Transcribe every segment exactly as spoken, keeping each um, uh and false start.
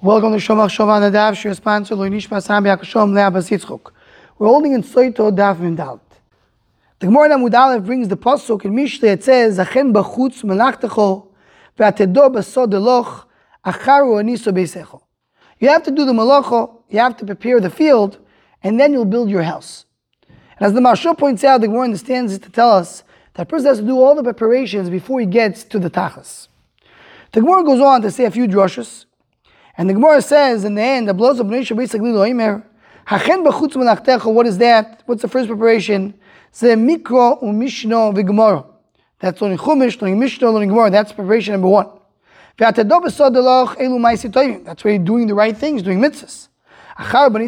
Welcome to Shomach Shovan Adav, she is sponsored by Lo'y Nishma Akashom Le'abasitzchuk. We're holding in Soito Daav M'dalat. The G'morena M'dalat brings the pasuk in Mishli. It says, "Achen B'chutz M'lachtecho Ve'atedo Basod Acharu Aniso." You have to do the M'lacha, you have to prepare the field, and then you'll build your house. And as the Mashal points out, the Gemara understands it to tell us that a person has to do all the preparations before he gets to the Tachas. The Gemara goes on to say a few drushes, and the Gemara says in the end, what is that? What's the first preparation? It's the Mikro Mishnah. That's learning Chumash, learning Mishnah, learning Gemara. That's preparation number one. That's where you're doing the right things, doing mitzvahs. Dorei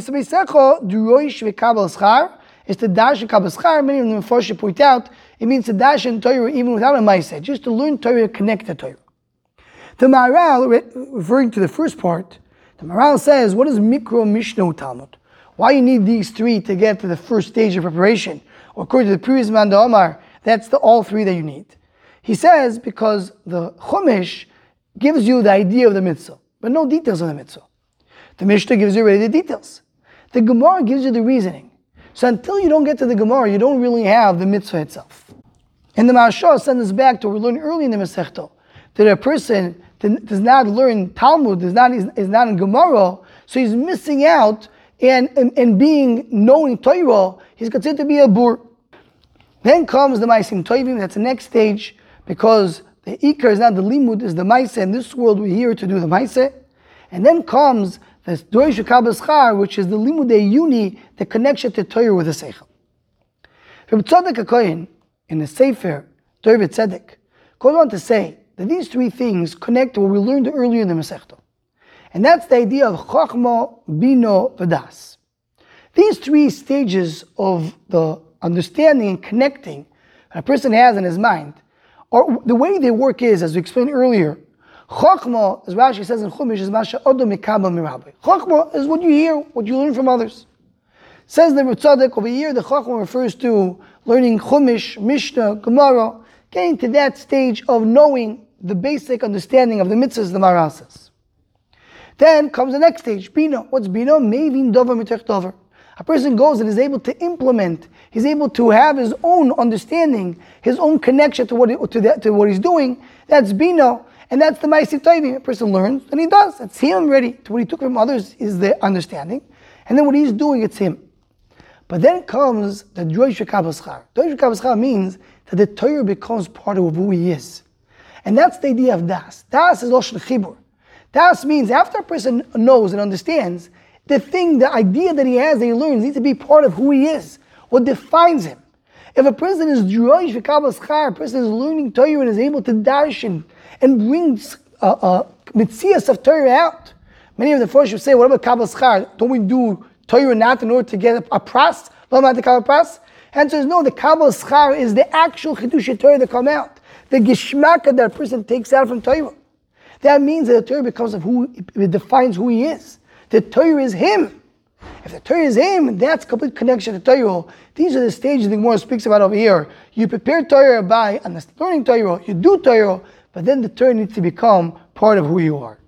Shukab sachar. It's the dash and Kabbalas Sachar. Many of them, before she point out, it means to dash in Torah even without a Ma'ashah, just to learn Torah, connect to Torah. The Maharal, re- referring to the first part, the Maharal says, what is Mikro Mishnah Utamut? Why you need these three to get to the first stage of preparation? Or according to the previous man, the Omar, that's the all three that you need. He says, because the Chumash gives you the idea of the mitzvah, but no details of the mitzvah. The Mishnah gives you already the details. The Gemara gives you the reasoning. So until you don't get to the Gemara, you don't really have the mitzvah itself. And the Ma'ashah sends us back to what we learned early in the Masechta, that a person does not learn Talmud, does not, is, is not in Gemara, so he's missing out, and, and, and being knowing Torah, he's considered to be a bur. Then comes the Ma'asim Toyvim, that's the next stage, because the Iker is not the Limud, is the Ma'aseh. In this world, we're here to do the Ma'aseh. And then comes the Dorei Shukab sachar, which is the Limud yuni, the connection to Torah with the Seicham. Rabbi Tzaddik HaKohen, in the Sefer Torah Tzaddik, goes on to say that these three things connect to what we learned earlier in the Masechta. And that's the idea of Chokhmo, bino, Das. These three stages of the understanding and connecting that a person has in his mind, or the way they work is, as we explained earlier, Chokhmo, as Rashi says in Chumash, is Mashal Odom Mikabel Mirabbi. Chokhmo is what you hear, what you learn from others. Says the Rebbe Tzaddik, over here the Chokhmo refers to learning Chumash, Mishnah, Gemara, getting to that stage of knowing the basic understanding of the mitzvahs, the Maharal says. Then comes the next stage, bino. What's bino? Mevin dover mitech dover. A person goes and is able to implement, he's able to have his own understanding, his own connection to what, it, to the, to what he's doing. That's bino. And that's the Ma'aseh Toyvim. A person learns, and he does. It's him ready. What he took from others is the understanding. And then what he's doing, it's him. But then comes the Dorei Shukab sachar. Dorei Shukab sachar means that the Torah becomes part of who he is. And that's the idea of Das. Das is Loshen Chibur. Das means after a person knows and understands, the thing, the idea that he has, that he learns, needs to be part of who he is, what defines him. If a person is Dorei Shukab sachar, a person is learning Torah and is able to darshan and brings uh, uh, mitzias of Torah out. Many of the Forshim say, what about Kabbalas Sachar? Don't we do Torah not in order to get a pras? Answer is no, the Kabbalas Sachar is the actual Chidush Torah that come out. The Geshmaka that a person takes out from Torah. That means that the Torah becomes of who, it defines who he is. The Torah is him. If the Torah is him, that's complete connection to Torah. These are the stages the Gemara speaks about over here. You prepare Torah by learning Torah, you do Torah, but then the Torah needs to become part of who you are.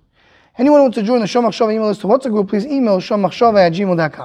Anyone who wants to join the Shomach Shovan email list to WhatsApp group, please email shomachshovan at gmail dot com.